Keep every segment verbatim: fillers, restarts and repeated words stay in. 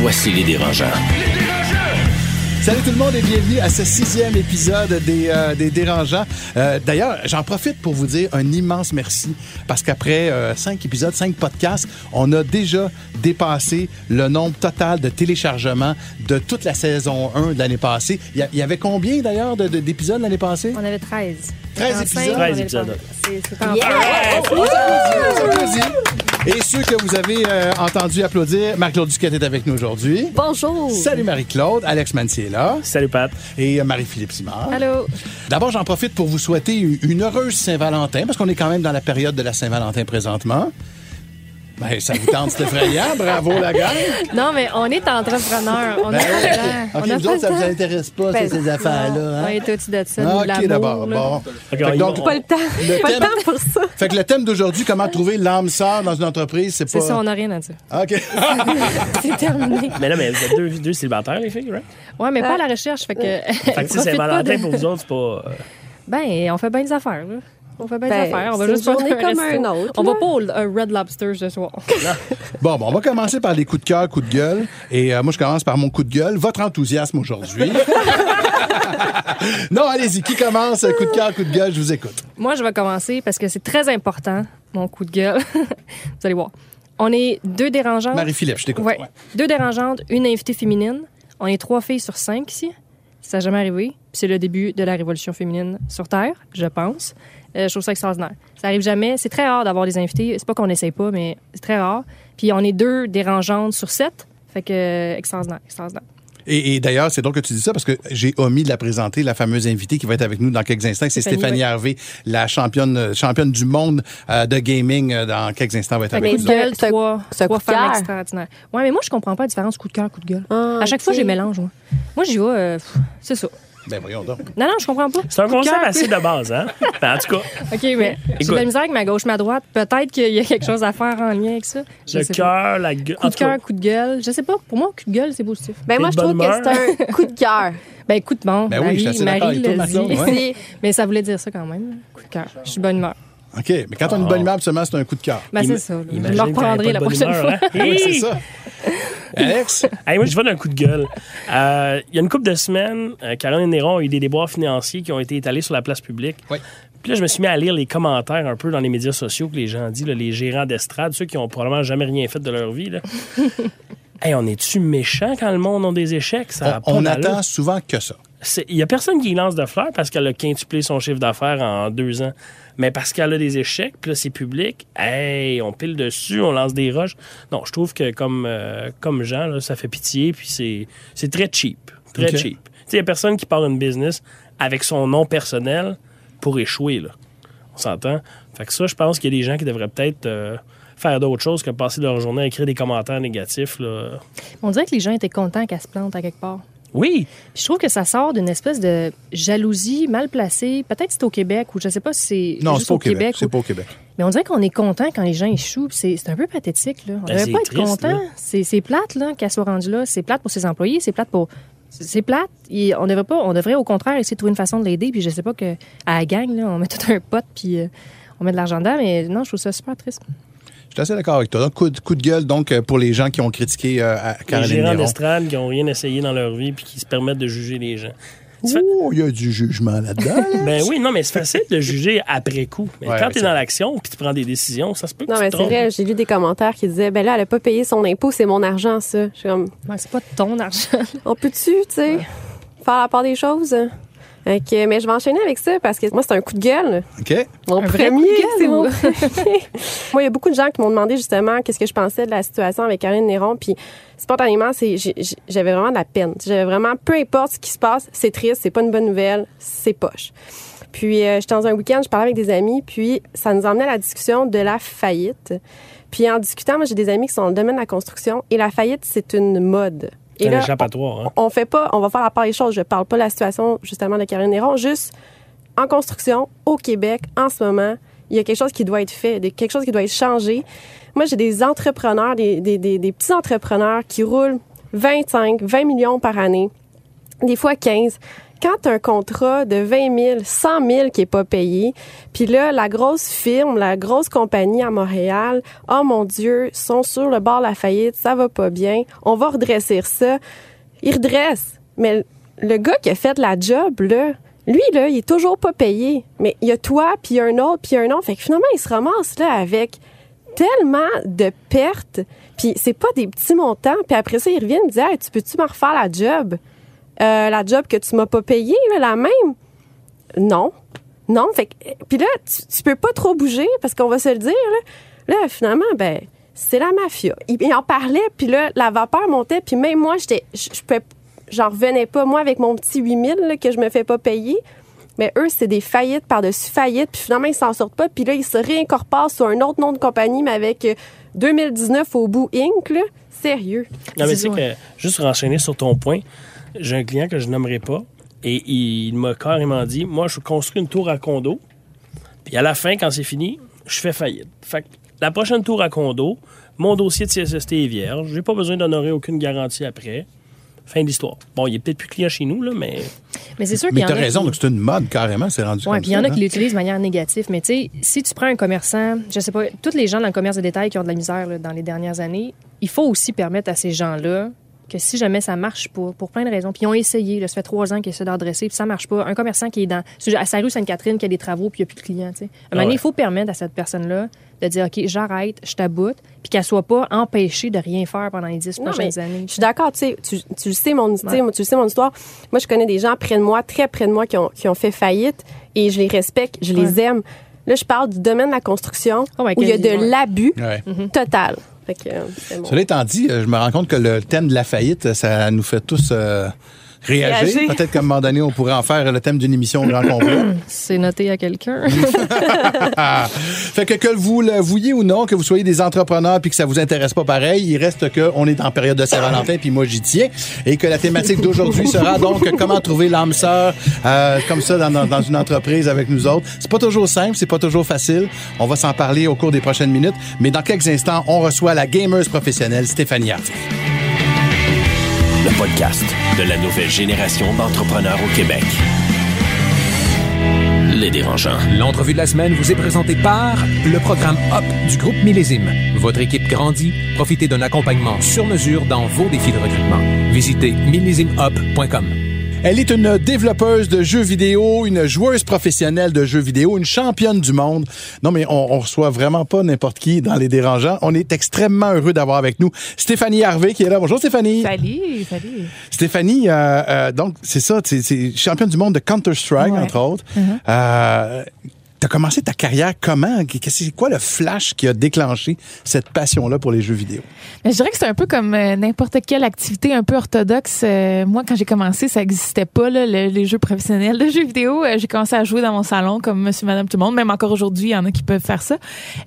Voici Les Dérangeants. Les Dérangeants! Salut tout le monde et bienvenue à ce sixième épisode des, euh, des Dérangeants. Euh, d'ailleurs, j'en profite pour vous dire un immense merci parce qu'après euh, cinq épisodes, cinq podcasts, on a déjà dépassé le nombre total de téléchargements de toute la saison un de l'année passée. Il y, y avait combien d'ailleurs de, de, d'épisodes l'année passée? On avait treize. treize épisodes. treize épisodes. C'est un peu. Et ceux que vous avez euh, entendu applaudir, Marie-Claude Duquette est avec nous aujourd'hui. Bonjour. Salut Marie-Claude. Alex Manci est là. Salut Pat. Et euh, Marie-Philippe Simard. Allô. D'abord, j'en profite pour vous souhaiter une heureuse Saint-Valentin, parce qu'on est quand même dans la période de la Saint-Valentin présentement. Ben, ça vous tente, c'est effrayant. Bravo, la gang. Non, mais on est entrepreneurs. On ben, est OK, on a vous autres, ça ne vous intéresse pas, ben, ces affaires-là. Hein? On est au-dessus de ça. Ah, OK, d'abord. Bon. Okay, donc, on... pas le temps. Le pas thème... le temps pour ça. Fait que le thème d'aujourd'hui, comment trouver l'âme sœur dans une entreprise, c'est pas... C'est ça, on n'a rien à dire. OK. C'est terminé. Mais là, mais vous êtes deux, deux célibataires, les filles, right? Oui, mais ah. pas à la recherche. Fait que... Fait que si c'est Valentin de... pour vous autres, c'est pas... Ben, on fait bien des affaires, là. On fait bien ben, des affaires. On va juste faire un comme resto. Un autre. On là. Va pas au Red Lobster ce soir. Bon, bon, on va commencer par les coups de cœur, coups de gueule. Et euh, moi, je commence par mon coup de gueule. Votre enthousiasme aujourd'hui. Non, allez-y. Qui commence? Coup de cœur, coup de gueule, je vous écoute. Moi, je vais commencer parce que c'est très important, mon coup de gueule. Vous allez voir. On est deux dérangeantes. Marie-Philippe, je t'écoute. Ouais. Ouais. Deux dérangeantes, une invitée féminine. On est trois filles sur cinq ici. Ça n'a jamais arrivé. Puis c'est le début de la révolution féminine sur Terre, je pense. Euh, je trouve ça extraordinaire. Ça arrive jamais. C'est très rare d'avoir des invités. C'est pas qu'on n'essaye pas, mais c'est très rare. Puis on est deux dérangeantes sur sept. Fait que euh, extraordinaire, extraordinaire. Et, et d'ailleurs, c'est drôle que tu dis ça parce que j'ai omis de la présenter, la fameuse invitée qui va être avec nous dans quelques instants. C'est Stéphanie, Stéphanie Harvey, la championne, championne du monde euh, de gaming. Euh, dans quelques instants, va être avec nous. Gueule, trois, c'est trois femmes extraordinaires. Ouais, mais moi, je comprends pas la différence coup de cœur, coup de gueule. Ah, à chaque okay. fois, je les mélange. Moi, moi j'y vais. Euh, pff, c'est ça. Ben voyons donc. Non, non, je comprends pas. C'est un concept assez de base, hein? Ben, en tout cas. OK, mais j'ai de la misère avec ma gauche, ma droite. Peut-être qu'il y a quelque chose à faire en lien avec ça. Je le cœur, la gueule. Coup de cœur, coup de gueule. Je sais pas. Pour moi, coup de gueule, c'est positif. Ben c'est moi, je trouve humeur. Que c'est un coup de cœur. Ben écoute, bon, ben oui, Marie, Marie le dit. Ouais. Mais ça voulait dire ça quand même. Coup de cœur. Je suis de bonne humeur. OK, mais quand on a une bonne humeur, seulement, c'est un coup de cœur. Ben c'est ça. Je leur prendrai la prochaine fois. Oui, c'est ça. Alex? Hey, moi, je vais d'un coup de gueule. Euh, il y a une couple de semaines, euh, Caroline Néron a eu des déboires financiers qui ont été étalés sur la place publique. Oui. Puis là, je me suis mis à lire les commentaires un peu dans les médias sociaux que les gens disent, là, les gérants d'estrade, ceux qui ont probablement jamais rien fait de leur vie. Là. Hey, on est-tu méchants quand le monde a des échecs? Ça on on attend souvent que ça. Il n'y a personne qui lance de fleurs parce qu'elle a quintuplé son chiffre d'affaires en deux ans. Mais parce qu'elle a des échecs, puis là, c'est public. Hey, on pile dessus, on lance des roches. Non, je trouve que comme, euh, comme Jean, là, ça fait pitié, puis c'est, c'est très cheap. Très okay. cheap. Tu sais, il n'y a personne qui part d'une business avec son nom personnel pour échouer, là. On s'entend? Fait que ça, je pense qu'il y a des gens qui devraient peut-être... Euh, faire d'autres choses que passer leur journée à écrire des commentaires négatifs. Là. On dirait que les gens étaient contents qu'elle se plante à quelque part. Oui! Puis je trouve que ça sort d'une espèce de jalousie mal placée. Peut-être que c'est au Québec ou je ne sais pas si c'est non, juste c'est pas au Québec. Québec ou... c'est pas au Québec. Mais on dirait qu'on est content quand les gens échouent. C'est, c'est un peu pathétique. Là. On ne ben, devrait pas triste, être content. C'est, c'est plate là, qu'elle soit rendue là. C'est plate pour ses employés. C'est plate pour... C'est plate. Et on devrait pas... On devrait au contraire essayer de trouver une façon de l'aider. Puis je ne sais pas qu'à la gang, là, on met tout un pot puis euh, on met de l'argent dedans. Mais non, je trouve ça super triste. Je suis assez d'accord avec toi. Donc, coup de, coup de gueule donc, pour les gens qui ont critiqué euh, Caroline Néron. Les gérants d'estrade qui n'ont rien essayé dans leur vie puis qui se permettent de juger les gens. Ouh, il y a du jugement là-dedans. Là. Ben oui, non, mais c'est facile de juger après coup. Mais ouais, quand tu es dans l'action puis tu prends des décisions, ça se peut que non, tu mais te trompes. Non, mais c'est vrai, j'ai lu des commentaires qui disaient « Ben là, elle n'a pas payé son impôt, c'est mon argent, ça. » Je suis comme... Ouais, c'est pas ton argent. On peut-tu, tu sais, ouais. faire la part des choses? Okay, mais je vais enchaîner avec ça parce que moi, c'est un coup de gueule. OK. Mon un premier, coup de gueule, c'est mon premier. Moi, il y a beaucoup de gens qui m'ont demandé justement qu'est-ce que je pensais de la situation avec Caroline Néron. Puis, spontanément, c'est, j'avais vraiment de la peine. J'avais vraiment, peu importe ce qui se passe, c'est triste, c'est pas une bonne nouvelle, c'est poche. Puis, euh, j'étais dans un week-end, je parlais avec des amis, puis ça nous emmenait à la discussion de la faillite. Puis, en discutant, moi, j'ai des amis qui sont dans le domaine de la construction et la faillite, c'est une mode. Et là, on, hein? on fait pas, on va faire la part des choses. Je parle pas de la situation, justement, de Caroline Néron. Juste, en construction, au Québec, en ce moment, il y a quelque chose qui doit être fait, quelque chose qui doit être changé. Moi, j'ai des entrepreneurs, des, des, des, des petits entrepreneurs qui roulent vingt-cinq, vingt millions par année, des fois quinze. Quand tu as un contrat de vingt mille, cent mille qui est pas payé, puis là, la grosse firme, la grosse compagnie à Montréal, « Oh mon Dieu, sont sur le bord de la faillite, ça va pas bien, on va redresser ça. » Ils redressent, mais le gars qui a fait la job, là, lui, là, il est toujours pas payé. Mais il y a toi, puis il y a un autre, puis il y a un autre. Fait que finalement, il se ramasse là avec tellement de pertes, puis c'est pas des petits montants. Puis après ça, ils reviennent me dire hey, « Tu peux-tu me refaire la job? » Euh, la job que tu m'as pas payée, là, la même. Non. Non. Fait que, puis là, tu, tu peux pas trop bouger parce qu'on va se le dire. Là, là finalement, ben, c'est la mafia. Ils il en parlaient, puis là, la vapeur montait, puis même moi, j'étais, je, je peux, j'en revenais pas, moi, avec mon petit huit mille là, que je me fais pas payer. Mais eux, c'est des faillites par-dessus faillites, puis finalement, ils s'en sortent pas, puis là, ils se réincorporent sur un autre nom de compagnie, mais avec deux mille dix-neuf au bout Inc, là. Sérieux. Non, mais tu sais que, juste pour enchaîner sur ton point, j'ai un client que je nommerai pas et il m'a carrément dit moi, je construis une tour à condo, puis à la fin, quand c'est fini, je fais faillite. Fait que la prochaine tour à condo, mon dossier de C S S T est vierge, j'ai pas besoin d'honorer aucune garantie après. Fin de l'histoire. Bon, il est peut-être plus client chez nous, là, mais... Mais c'est sûr qu'il y en a... Mais t'as raison, qui... donc c'est une mode, carrément, c'est rendu ouais, comme ça. Oui, puis il y en a hein? qui l'utilisent de manière négative, mais tu sais, si tu prends un commerçant, je sais pas, tous les gens dans le commerce de détail qui ont de la misère là, dans les dernières années, il faut aussi permettre à ces gens-là que si jamais ça marche pas, pour plein de raisons, puis ils ont essayé, là, ça fait trois ans qu'ils essaient d'adresser, puis ça marche pas. Un commerçant qui est dans, à sa rue Sainte-Catherine, qui a des travaux, puis il n'y a plus de clients, tu sais. À un ah moment donné, il faut permettre à cette personne-là de dire, OK, j'arrête, je t'aboute, puis qu'elle soit pas empêchée de rien faire pendant les dix non, prochaines années. Je suis d'accord, tu sais, tu, tu le sais, mon, ouais. tu sais, mon histoire. Moi, je connais des gens près de moi, très près de moi, qui ont, qui ont fait faillite, et je les respecte, je ouais. les aime. Là, je parle du domaine de la construction, oh, où il y a de ouais. l'abus ouais. total. Fait que, c'est bon. Cela étant dit, je me rends compte que le thème de la faillite, ça nous fait tous euh, réagir. réagir. Peut-être qu'à un moment donné, on pourrait en faire le thème d'une émission au grand complet. C'est noté à quelqu'un. Fait que que vous le vouliez ou non, que vous soyez des entrepreneurs puis que ça vous intéresse pas pareil, il reste qu'on est en période de Saint-Valentin puis moi j'y tiens et que la thématique d'aujourd'hui sera donc comment trouver l'âme sœur euh, comme ça dans, dans une entreprise avec nous autres. C'est pas toujours simple, c'est pas toujours facile. On va s'en parler au cours des prochaines minutes, mais dans quelques instants, on reçoit la gameuse professionnelle Stéphanie Harvey. Le podcast de la nouvelle génération d'entrepreneurs au Québec. Les Dérangeants. L'entrevue de la semaine vous est présentée par le programme Hop du groupe Millésime. Votre équipe grandit. Profitez d'un accompagnement sur mesure dans vos défis de recrutement. Visitez millésime hop point com. Elle est une développeuse de jeux vidéo, une joueuse professionnelle de jeux vidéo, une championne du monde. Non, mais on, on reçoit vraiment pas n'importe qui dans Les Dérangeants. On est extrêmement heureux d'avoir avec nous Stéphanie Harvey qui est là. Bonjour Stéphanie. Salut, salut. Stéphanie, euh, euh, donc c'est ça, c'est, c'est championne du monde de Counter-Strike, ouais. entre autres. Mm-hmm. Euh, t'as commencé ta carrière comment? C'est quoi le flash qui a déclenché cette passion-là pour les jeux vidéo? Je dirais que c'est un peu comme n'importe quelle activité un peu orthodoxe. Moi, quand j'ai commencé, ça n'existait pas, là, les jeux professionnels de jeux vidéo. J'ai commencé à jouer dans mon salon comme monsieur, madame, tout le monde. Même encore aujourd'hui, il y en a qui peuvent faire ça.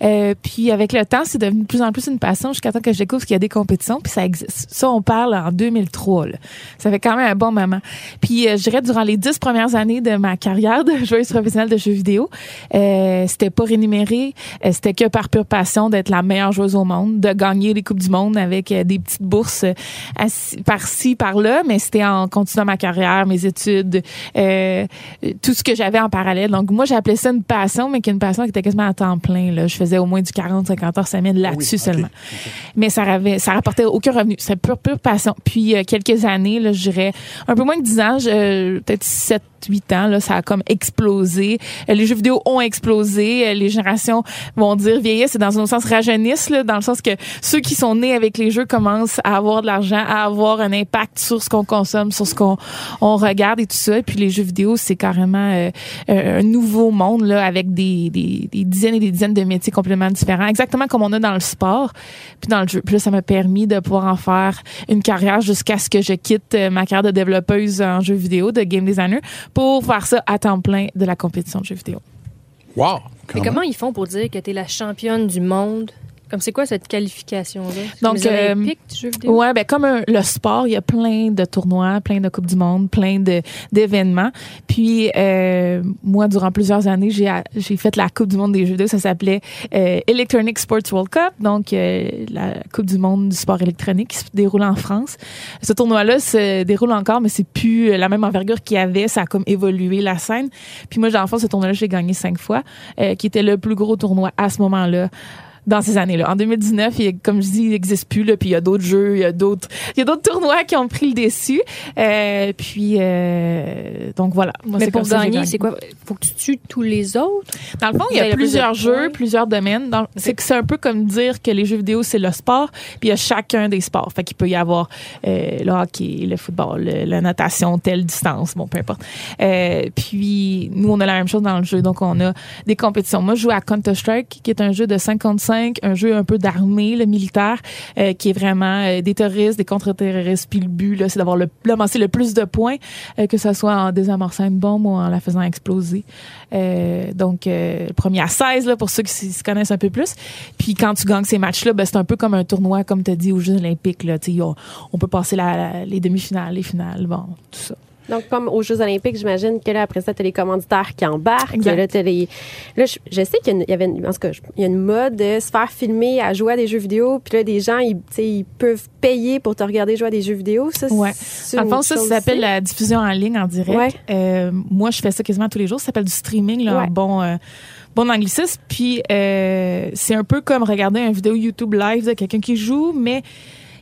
Euh, puis avec le temps, c'est devenu de plus en plus une passion jusqu'à temps que je découvre qu'il y a des compétitions. Puis ça existe. Ça, on parle en deux mille trois. Là. Ça fait quand même un bon moment. Puis je dirais, durant les dix premières années de ma carrière de joueuse professionnelle de jeux vidéo, Euh, c'était pas rémunéré, euh, c'était que par pure passion d'être la meilleure joueuse au monde, de gagner les coupes du monde avec euh, des petites bourses euh, assis, par-ci, par-là, mais c'était en continuant ma carrière, mes études, euh, tout ce que j'avais en parallèle. Donc moi, j'appelais ça une passion, mais qu'une passion qui était quasiment à temps plein. Là. Je faisais au moins du quarante à cinquante heures semaine là-dessus oui, okay, seulement. Okay. Mais ça avait, ça rapportait aucun revenu. C'était pure, pure passion. Puis euh, quelques années, là, je dirais un peu moins que dix ans, euh, peut-être sept, huit ans, là, ça a comme explosé. Euh, les jeux vidéo ont explosé. Les générations vont dire vieillissent, c'est dans un sens rajeunissent, là, dans le sens que ceux qui sont nés avec les jeux commencent à avoir de l'argent, à avoir un impact sur ce qu'on consomme, sur ce qu'on on regarde et tout ça. Et puis les jeux vidéo, c'est carrément euh, un nouveau monde là, avec des, des, des dizaines et des dizaines de métiers complètement différents, exactement comme on a dans le sport, puis dans le jeu. Puis là, ça m'a permis de pouvoir en faire une carrière jusqu'à ce que je quitte ma carrière de développeuse en jeux vidéo, de game designer, pour faire ça à temps plein de la compétition de jeux vidéo. Wow! Comment. Mais comment ils font pour dire que t'es la championne du monde Comme c'est quoi cette qualification-là? Donc, les euh, Olympiques du jeu vidéo? Ouais, ben comme un, le sport, il y a plein de tournois, plein de coupes du monde, plein de d'événements. Puis euh, moi, durant plusieurs années, j'ai j'ai fait la coupe du monde des jeux vidéo. Ça s'appelait euh, Electronic Sports World Cup, donc euh, la coupe du monde du sport électronique qui se déroule en France. Ce tournoi-là se déroule encore, mais c'est plus la même envergure qu'il y avait. Ça a comme évolué la scène. Puis moi, dans le fond, ce tournoi-là, j'ai gagné cinq fois, euh, qui était le plus gros tournoi à ce moment-là. Dans ces années-là. En deux mille dix-neuf, il, comme je dis, il n'existe plus, là, puis il y a d'autres jeux, il y a d'autres, il y a d'autres tournois qui ont pris le dessus. Euh, puis, euh, donc voilà. Moi, mais c'est pour gagner, c'est quoi? Faut que tu tues tous les autres? Dans le fond, il y a, il y a plusieurs, plusieurs jeux, plusieurs domaines. Dans, c'est que c'est un peu comme dire que les jeux vidéo, c'est le sport, puis il y a chacun des sports. Fait qu'il peut y avoir euh, le hockey, le football, le, la natation, telle distance, bon, peu importe. Euh, puis, nous, on a la même chose dans le jeu. Donc, on a des compétitions. Moi, je joue à Counter-Strike, qui est un jeu de cinquante-cinq, un jeu un peu d'armée, le militaire, euh, qui est vraiment euh, des terroristes, des contre-terroristes. Puis le but, là, c'est d'avoir le, l'amassé le plus de points, euh, que ce soit en désamorçant une bombe ou en la faisant exploser. Euh, donc, euh, premier à seize, là, pour ceux qui se connaissent un peu plus. Puis quand tu gagnes ces matchs-là, ben, c'est un peu comme un tournoi, comme tu as dit, aux Jeux olympiques. Là, on, on peut passer la, la, les demi-finales, les finales, bon, tout ça. Donc, comme aux Jeux olympiques, j'imagine que là, après ça, t'as les commanditaires qui embarquent. Exact. Là, t'as les... là je, je sais qu'il y, a une, il y avait une, en tout cas, je, il y a une mode de se faire filmer à jouer à des jeux vidéo. Puis là, des gens, ils, ils peuvent payer pour te regarder jouer à des jeux vidéo. Ça, ouais. C'est une en fond, ça, ça s'appelle aussi la diffusion en ligne, en direct. Ouais. Euh, moi, je fais ça quasiment tous les jours. Ça s'appelle du streaming, là, ouais. bon... Euh, Bon anglicisme, puis euh, c'est un peu comme regarder une vidéo YouTube live de quelqu'un qui joue, mais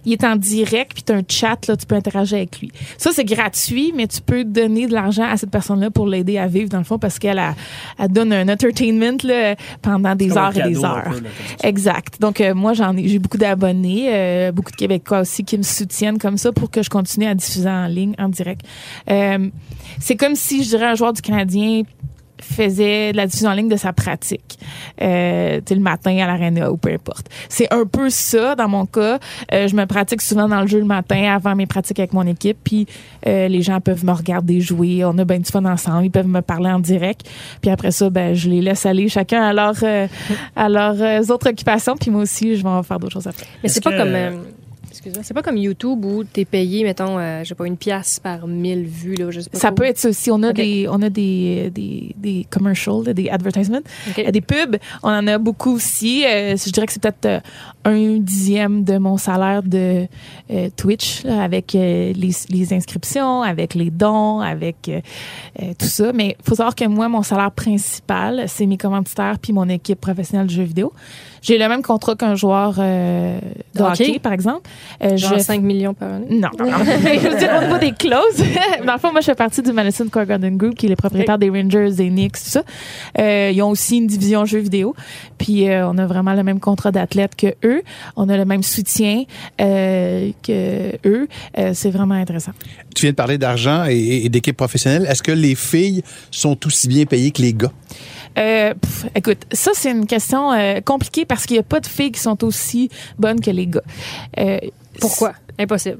il est en direct, puis tu as un chat, là, tu peux interagir avec lui. Ça, c'est gratuit, mais tu peux donner de l'argent à cette personne-là pour l'aider à vivre, dans le fond, parce qu'elle a, elle donne un entertainment là, pendant des heures et des heures. Peu, là, exact. Donc, euh, moi, j'en ai, j'ai beaucoup d'abonnés, euh, beaucoup de Québécois aussi qui me soutiennent comme ça pour que je continue à diffuser en ligne, en direct. Euh, c'est comme si, je dirais, un joueur du Canadien faisait de la diffusion en ligne de sa pratique, euh, le matin à l'aréna ou peu importe. C'est un peu ça dans mon cas. Euh, je me pratique souvent dans le jeu le matin avant mes pratiques avec mon équipe, puis euh, les gens peuvent me regarder jouer. On a bien du fun ensemble. Ils peuvent me parler en direct. Puis après ça, ben je les laisse aller chacun à leur euh, à leurs euh, autres occupations. Puis moi aussi, je vais en faire d'autres choses après. Mais c'est Est-ce pas que... comme euh, excuse-moi, c'est pas comme YouTube où t'es payé, mettons, euh, je sais pas, une pièce par mille vues, là, je sais pas. Ça trop. Peut être ça aussi. On a okay. des, on a des, des, des commercials, des advertisements, okay. des pubs. On en a beaucoup aussi. Euh, je dirais que c'est peut-être euh, un dixième de mon salaire de euh, Twitch, là, avec euh, les, les inscriptions, avec les dons, avec euh, euh, tout ça. Mais faut savoir que moi, mon salaire principal, c'est mes commanditaires puis mon équipe professionnelle de jeux vidéo. J'ai le même contrat qu'un joueur euh, de okay. hockey, par exemple. Euh, Genre je... cinq millions par année? Non, non, non. Je veux dire, au niveau des clauses, dans le fond, moi, je fais partie du Madison Core Garden Group, qui est les propriétaires okay. des Rangers, des Knicks, tout ça. Euh, ils ont aussi une division jeux vidéo. Puis, euh, on a vraiment le même contrat d'athlète que eux. On a le même soutien euh, que eux. Euh, c'est vraiment intéressant. Tu viens de parler d'argent et, et d'équipe professionnelle. Est-ce que les filles sont aussi bien payées que les gars? Euh, pff, écoute, ça, c'est une question euh, compliquée parce qu'il n'y a pas de filles qui sont aussi bonnes que les gars. Euh, Pourquoi? C'est impossible.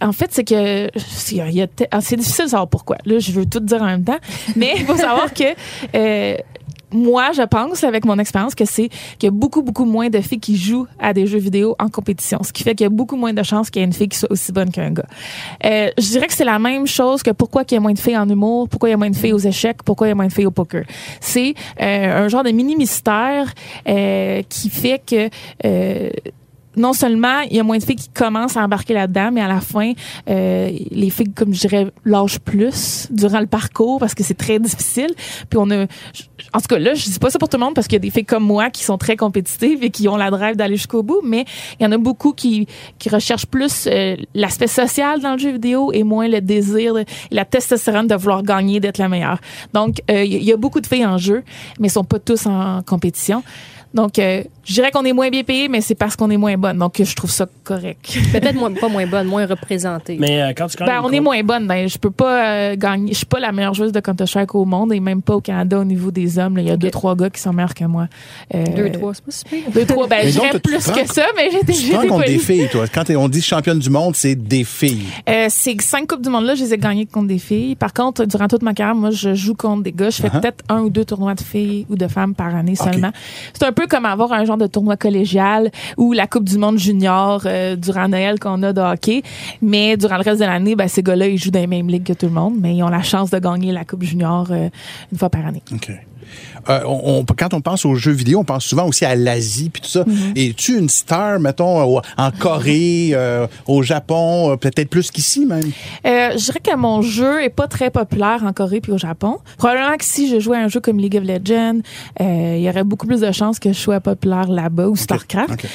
En fait, c'est que il y a t- c'est difficile de savoir pourquoi. Là, je veux tout dire en même temps, mais il faut savoir que euh, moi, je pense, avec mon expérience, que c'est qu'il y a beaucoup, beaucoup moins de filles qui jouent à des jeux vidéo en compétition, ce qui fait qu'il y a beaucoup moins de chances qu'il y ait une fille qui soit aussi bonne qu'un gars. Euh, je dirais que c'est la même chose que pourquoi il y a moins de filles en humour, pourquoi il y a moins de filles aux échecs, pourquoi il y a moins de filles au poker. C'est euh, un genre de mini-mystère euh, qui fait que... Euh, non seulement il y a moins de filles qui commencent à embarquer là-dedans, mais à la fin, euh, les filles, comme je dirais, lâchent plus durant le parcours parce que c'est très difficile. Puis on a, en tout cas là, je dis pas ça pour tout le monde parce qu'il y a des filles comme moi qui sont très compétitives et qui ont la drive d'aller jusqu'au bout, mais il y en a beaucoup qui qui recherchent plus euh, l'aspect social dans le jeu vidéo et moins le désir, de, la testostérone de vouloir gagner, d'être la meilleure. Donc euh, il y a beaucoup de filles en jeu, mais ils sont pas tous en compétition. Donc, euh, je dirais qu'on est moins bien payé, mais c'est parce qu'on est moins bonne. Donc, je trouve ça correct. Peut-être moins, pas moins bonne, moins représentée. Mais euh, quand tu ben, on compte... est moins bonne. Ben, je peux pas euh, gagner. Je suis pas la meilleure joueuse de Counter-Strike au monde et même pas au Canada au niveau des hommes. Il y a okay. deux, trois gars qui sont meilleurs que moi. Euh, deux, trois, c'est pas si pire. Deux, trois, ben, je dirais plus que ça, mais j'ai déjà été contre des filles, toi. Quand on dit championne du monde, c'est des filles. Euh, ces cinq Coupes du Monde-là, je les ai gagnées contre des filles. Par contre, durant toute ma carrière, moi, je joue contre des gars. Je fais uh-huh. peut-être un ou deux tournois de filles ou de femmes par année okay. seulement. C'est un peu peu comme avoir un genre de tournoi collégial ou la Coupe du monde junior euh, durant Noël qu'on a de hockey. Mais durant le reste de l'année, ben, ces gars-là, ils jouent dans les mêmes ligues que tout le monde, mais ils ont la chance de gagner la Coupe junior euh, une fois par année. OK. Euh, on, on, quand on pense aux jeux vidéo, on pense souvent aussi à l'Asie puis tout ça. Mm-hmm. Es-tu une star, mettons, en Corée, euh, au Japon, peut-être plus qu'ici même? Euh, je dirais que mon jeu est pas très populaire en Corée puis au Japon. Probablement que si je jouais à un jeu comme League of Legends, euh, il y aurait beaucoup plus de chances que je sois populaire là-bas, ou okay. Starcraft. Okay.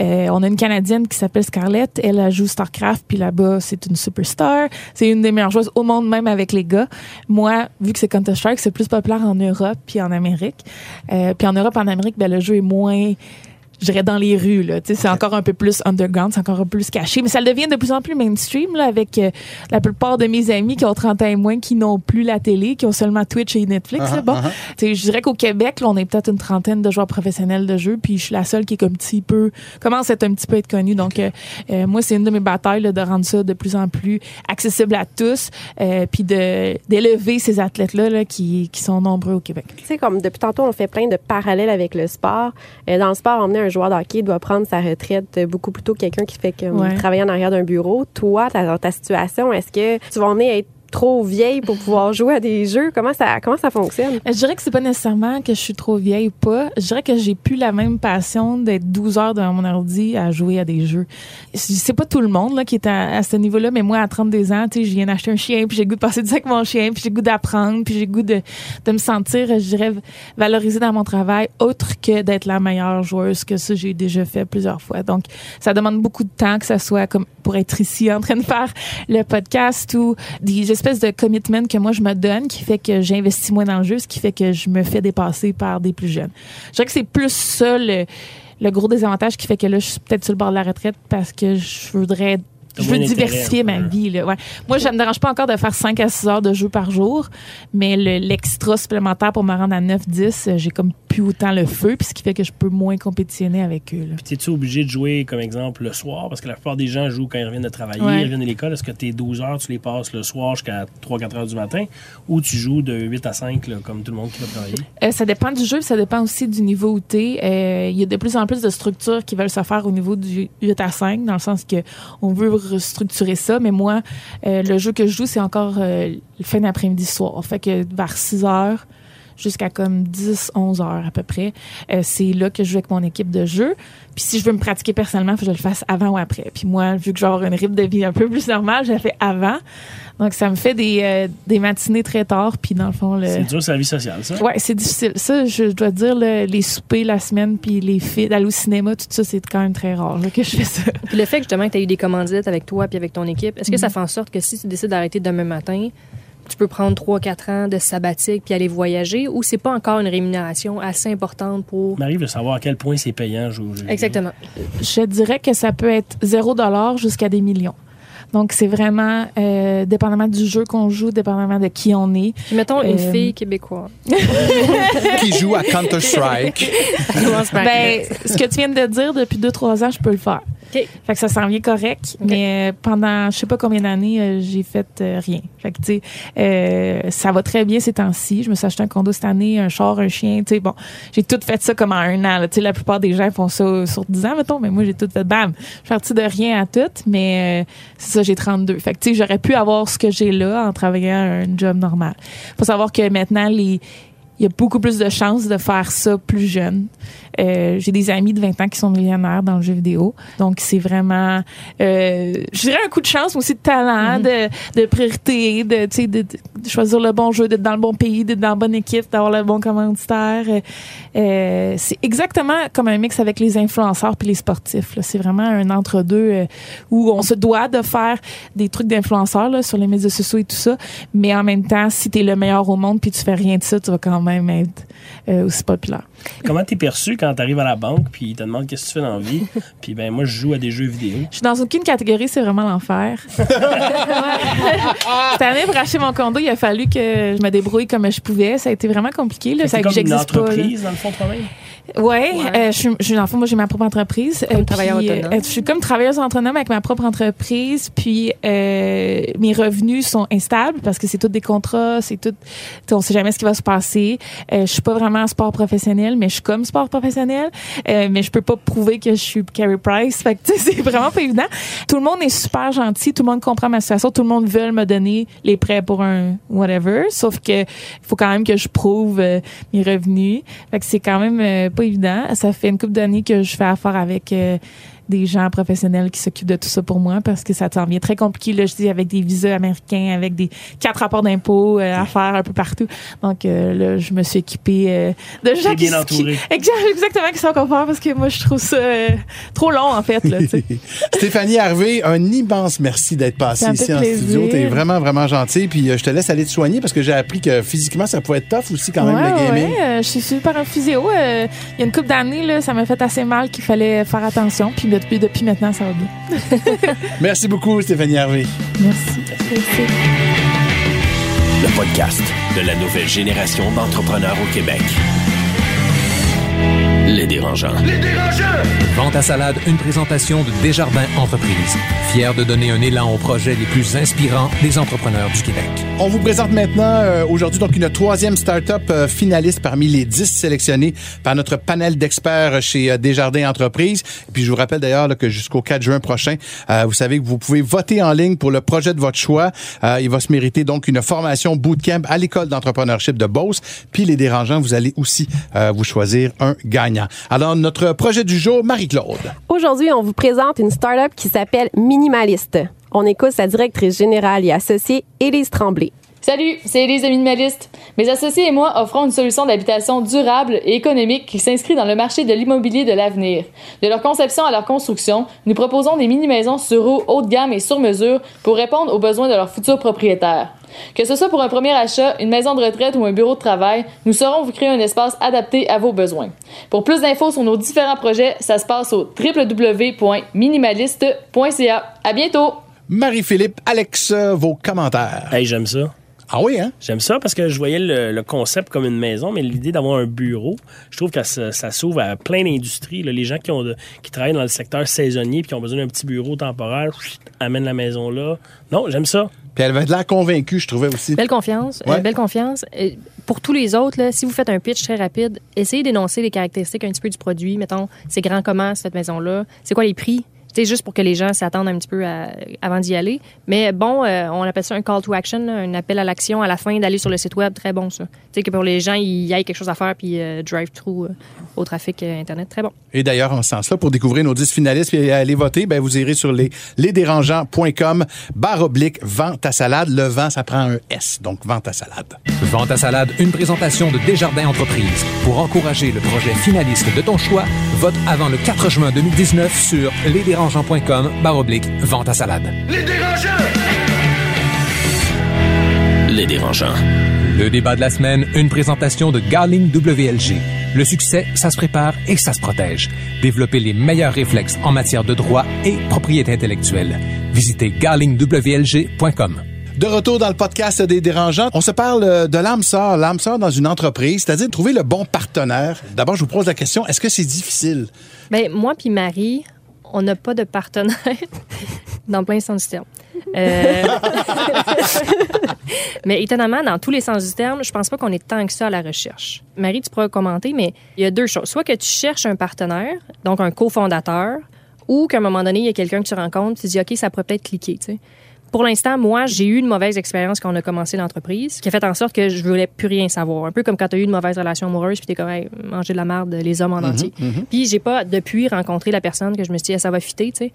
Euh, on a une Canadienne qui s'appelle Scarlett. Elle, elle joue Starcraft, puis là-bas, c'est une superstar. C'est une des meilleures joueuses au monde, même avec les gars. Moi, vu que c'est Counter-Strike, c'est plus populaire en Europe puis en Amérique. Euh, puis en Europe, en Amérique, ben, le jeu est moins... je dirais dans les rues, là. Tu sais, c'est encore un peu plus underground, c'est encore un peu plus caché. Mais ça le devient de plus en plus mainstream, là, avec euh, la plupart de mes amis qui ont trente ans et moins, qui n'ont plus la télé, qui ont seulement Twitch et Netflix, uh-huh, là. Bon. Uh-huh. Tu sais, je dirais qu'au Québec, là, on est peut-être une trentaine de joueurs professionnels de jeu, puis je suis la seule qui est comme petit peu, commence à être un petit peu être connue. Donc, euh, euh, moi, c'est une de mes batailles, là, de rendre ça de plus en plus accessible à tous, euh, puis de, d'élever ces athlètes-là, là, qui, qui sont nombreux au Québec. Tu sais, comme depuis tantôt, on fait plein de parallèles avec le sport. Euh, dans le sport, on a un joueur de hockey doit prendre sa retraite beaucoup plus tôt que quelqu'un qui fait que ouais. travaille en arrière d'un bureau. Toi, dans ta situation, est-ce que tu vas en être trop vieille pour pouvoir jouer à des jeux? Comment ça, comment ça fonctionne? Je dirais que c'est pas nécessairement que je suis trop vieille ou pas. Je dirais que j'ai plus la même passion d'être douze heures devant mon ordi à jouer à des jeux. C'est pas tout le monde, là, qui est à, à ce niveau-là, mais moi, à trente-deux ans, tu sais, je viens d'acheter un chien, puis j'ai le goût de passer du temps avec mon chien, puis j'ai le goût d'apprendre, puis j'ai le goût de, de me sentir, je dirais, valorisée dans mon travail, autre que d'être la meilleure joueuse, que ça, j'ai déjà fait plusieurs fois. Donc, ça demande beaucoup de temps, que ça soit comme pour être ici en train de faire le podcast ou des espèce de commitment que moi je me donne, qui fait que j'investis moins dans le jeu, ce qui fait que je me fais dépasser par des plus jeunes. Je dirais que c'est plus ça le, le gros désavantage qui fait que là je suis peut-être sur le bord de la retraite, parce que je voudrais je veux diversifier ma vie, là. Ouais. Moi, ça me dérange pas encore de faire cinq à six heures de jeu par jour, mais le, l'extra supplémentaire pour me rendre à neuf dix, j'ai comme plus autant le feu, puis ce qui fait que je peux moins compétitionner avec eux, là. Puis t'es-tu obligé de jouer, comme exemple, le soir? Parce que la plupart des gens jouent quand ils reviennent de travailler, ouais. ils reviennent de l'école. Est-ce que tes douze heures, tu les passes le soir jusqu'à trois quatre heures du matin, ou tu joues de huit à cinq, là, comme tout le monde qui va travailler? Euh, ça dépend du jeu, ça dépend aussi du niveau où t'es. Il euh, y a de plus en plus de structures qui veulent se faire au niveau du huit à cinq, dans le sens que on veut restructurer ça, mais moi, euh, le jeu que je joue, c'est encore euh, le fin d'après-midi soir. Fait que vers six heures jusqu'à comme dix onze heures à peu près, euh, c'est là que je joue avec mon équipe de jeu. Puis si je veux me pratiquer personnellement, il faut que je le fasse avant ou après. Puis moi, vu que je vais avoir une rythme de vie un peu plus normale, je le fais avant. Donc, ça me fait des, euh, des matinées très tard. Puis dans le fond... Le... C'est dur, c'est la vie sociale, ça? Oui, c'est difficile. Ça, je dois dire, le, les soupers la semaine, puis les filles, d'aller au cinéma, tout ça, c'est quand même très rare, là, que je fais ça. Puis le fait, justement, que tu as eu des commandites avec toi puis avec ton équipe, est-ce que mm-hmm. ça fait en sorte que si tu décides d'arrêter demain matin... tu peux prendre trois quatre ans de sabbatique puis aller voyager, ou c'est pas encore une rémunération assez importante pour... Marie veut savoir à quel point c'est payant. Je... Exactement. Je dirais que ça peut être zéro dollars jusqu'à des millions. Donc, c'est vraiment euh, dépendamment du jeu qu'on joue, dépendamment de qui on est. Puis mettons euh... une fille québécoise. Qui joue à Counter-Strike. Ben, ce que tu viens de dire, depuis deux trois ans, je peux le faire. Okay. Fait que ça s'en vient correct, okay. mais pendant je sais pas combien d'années, euh, j'ai fait euh, rien. Fait que, tu sais, euh, ça va très bien ces temps-ci. Je me suis acheté un condo cette année, un char, un chien, tu sais, bon. J'ai tout fait ça comme en un an, tu sais, la plupart des gens font ça sur dix ans, mettons, mais moi, j'ai tout fait, bam! Je suis partie de rien à tout, mais euh, c'est ça, j'ai trente-deux. Fait que, tu sais, j'aurais pu avoir ce que j'ai là en travaillant un job normal. Faut savoir que maintenant, les... il y a beaucoup plus de chances de faire ça plus jeune. Euh, j'ai des amis de vingt ans qui sont millionnaires dans le jeu vidéo. Donc, c'est vraiment, euh, je dirais un coup de chance, mais aussi de talent, mm-hmm. de, de priorité, de, tu sais, de, de choisir le bon jeu, d'être dans le bon pays, d'être dans la bonne équipe, d'avoir le bon commanditaire. Euh, c'est exactement comme un mix avec les influenceurs puis les sportifs, là. C'est vraiment un entre-deux euh, où on se doit de faire des trucs d'influenceurs, là, sur les médias sociaux et tout ça. Mais en même temps, si t'es le meilleur au monde puis tu fais rien de ça, tu vas quand même être euh, aussi populaire. Comment t'es perçu quand t'arrives à la banque puis ils te demandent qu'est-ce que tu fais dans la vie? Puis ben moi, je joue à des jeux vidéo. Je suis dans aucune catégorie, c'est vraiment l'enfer. Cette année, pour acheter mon condo, il a fallu que je me débrouille comme je pouvais. Ça a été vraiment compliqué, là. Ça, c'est comme une entreprise, pas, dans le fond, toi-même? Oui, ouais. euh, je, je, dans le fond, moi, j'ai ma propre entreprise. Comme euh, travailleur puis, autonome. Euh, je suis comme travailleuse autonome avec ma propre entreprise, puis euh, mes revenus sont instables parce que c'est tous des contrats, c'est tout, on sait jamais ce qui va se passer. Euh, je suis pas vraiment sport professionnel, mais je suis comme sport professionnel, euh, mais je peux pas prouver que je suis Carey Price, fait que tu sais, c'est vraiment pas évident. Tout le monde est super gentil, tout le monde comprend ma situation, tout le monde veut me donner les prêts pour un whatever, sauf que faut quand même que je prouve euh, mes revenus, fait que c'est quand même euh, pas évident. Ça fait une couple d'années que je fais affaire avec euh, des gens professionnels qui s'occupent de tout ça pour moi parce que ça t'en vient très compliqué, là, je dis, avec des visas américains, avec des quatre rapports d'impôts euh, à faire un peu partout. Donc, euh, là, je me suis équipée euh, de gens qui, qui... Exactement, qui sont confortables parce que moi, je trouve ça euh, trop long, en fait. Là, Stéphanie Harvey, un immense merci d'être passée ici en studio. T'es vraiment, vraiment gentille. Puis, euh, je te laisse aller te soigner parce que j'ai appris que physiquement, ça pouvait être tough aussi quand même, ouais, le gaming. Oui, euh, je suis suivie par un physio. Il euh, y a une couple d'années, là, ça m'a fait assez mal qu'il fallait faire attention. Puis, Depuis, depuis maintenant, ça va bien. Merci beaucoup, Stéphanie Harvey. Merci. Merci. Le podcast de la nouvelle génération d'entrepreneurs au Québec. Les Dérangeants. Les Dérangeants! Vente à salade, une présentation de Desjardins Entreprises. Fier de donner un élan aux projets les plus inspirants des entrepreneurs du Québec. On vous présente maintenant, euh, aujourd'hui, donc une troisième start-up euh, finaliste parmi les dix sélectionnées par notre panel d'experts chez euh, Desjardins Entreprises. Et puis, je vous rappelle d'ailleurs là, que jusqu'au quatre juin prochain, euh, vous savez que vous pouvez voter en ligne pour le projet de votre choix. Euh, il va se mériter donc une formation bootcamp à l'école d'entrepreneurship de Beauce. Puis, Les Dérangeants, vous allez aussi euh, vous choisir un gagnant. Alors, notre projet du jour, Marie-Claude. Aujourd'hui, on vous présente une start-up qui s'appelle Minimaliste. On écoute sa directrice générale et associée, Élise Tremblay. Salut, c'est Élise de Minimaliste. Mes associés et moi offrons une solution d'habitation durable et économique qui s'inscrit dans le marché de l'immobilier de l'avenir. De leur conception à leur construction, nous proposons des mini-maisons sur roues haut de gamme et sur mesure pour répondre aux besoins de leurs futurs propriétaires. Que ce soit pour un premier achat, une maison de retraite ou un bureau de travail, nous saurons vous créer un espace adapté à vos besoins. Pour plus d'infos sur nos différents projets, ça se passe au w w w point minimaliste point c a. À bientôt! Marie-Philippe, Alex, vos commentaires. Hey, j'aime ça. Ah oui, hein? J'aime ça parce que je voyais le, le concept comme une maison, mais l'idée d'avoir un bureau, je trouve que ça, ça s'ouvre à plein d'industries. Là, les gens qui, ont de, qui travaillent dans le secteur saisonnier et qui ont besoin d'un petit bureau temporaire, amènent la maison là. Non, j'aime ça. Puis elle va être là convaincue, je trouvais aussi. Belle confiance. Ouais. Euh, belle confiance. Euh, pour tous les autres, là, si vous faites un pitch très rapide, essayez d'énoncer les caractéristiques un petit peu du produit. Mettons, c'est grand comment cette maison-là? C'est quoi les prix? C'est juste pour que les gens s'attendent un petit peu à, avant d'y aller. Mais bon, euh, on appelle ça un call to action, là, un appel à l'action à la fin d'aller sur le site web. Très bon, ça. T'sais que pour les gens, il y a quelque chose à faire puis euh, drive-through euh, au trafic euh, Internet. Très bon. Et d'ailleurs, en ce sens-là, pour découvrir nos dix finalistes et aller voter, ben, vous irez sur les lesdérangeants.com barre oblique vente à salade. Le vent, ça prend un S, donc vente à salade. Vente à salade, une présentation de Desjardins Entreprises. Pour encourager le projet finaliste de ton choix, vote avant le quatre juin deux mille dix-neuf sur les Dérangeants. Barre oblique, vente à salade. Les Dérangeants! Les Dérangeants. Le débat de la semaine, une présentation de Garling W L G. Le succès, ça se prépare et ça se protège. Développez les meilleurs réflexes en matière de droit et propriété intellectuelle. Visitez garling w l g point com. De retour dans le podcast des Dérangeants, on se parle de l'âme sœur, l'âme sœur dans une entreprise, c'est-à-dire de trouver le bon partenaire. D'abord, je vous pose la question, est-ce que c'est difficile? Bien, moi puis Marie... on n'a pas de partenaire dans plein sens du terme. Euh... mais étonnamment, dans tous les sens du terme, je pense pas qu'on est tant que ça à la recherche. Marie, tu pourras commenter, mais il y a deux choses. Soit que tu cherches un partenaire, donc un cofondateur, ou qu'à un moment donné, il y a quelqu'un que tu rencontres, tu te dis « OK, ça pourrait peut-être cliquer ». Tu sais. Pour l'instant, moi, j'ai eu une mauvaise expérience quand on a commencé l'entreprise, qui a fait en sorte que je voulais plus rien savoir. Un peu comme quand tu as eu une mauvaise relation amoureuse, puis t'es comme hey, manger de la merde, les hommes en mm-hmm, entier. Mm-hmm. Puis j'ai pas depuis rencontré la personne que je me suis dit ah, ça va fitter, tu sais.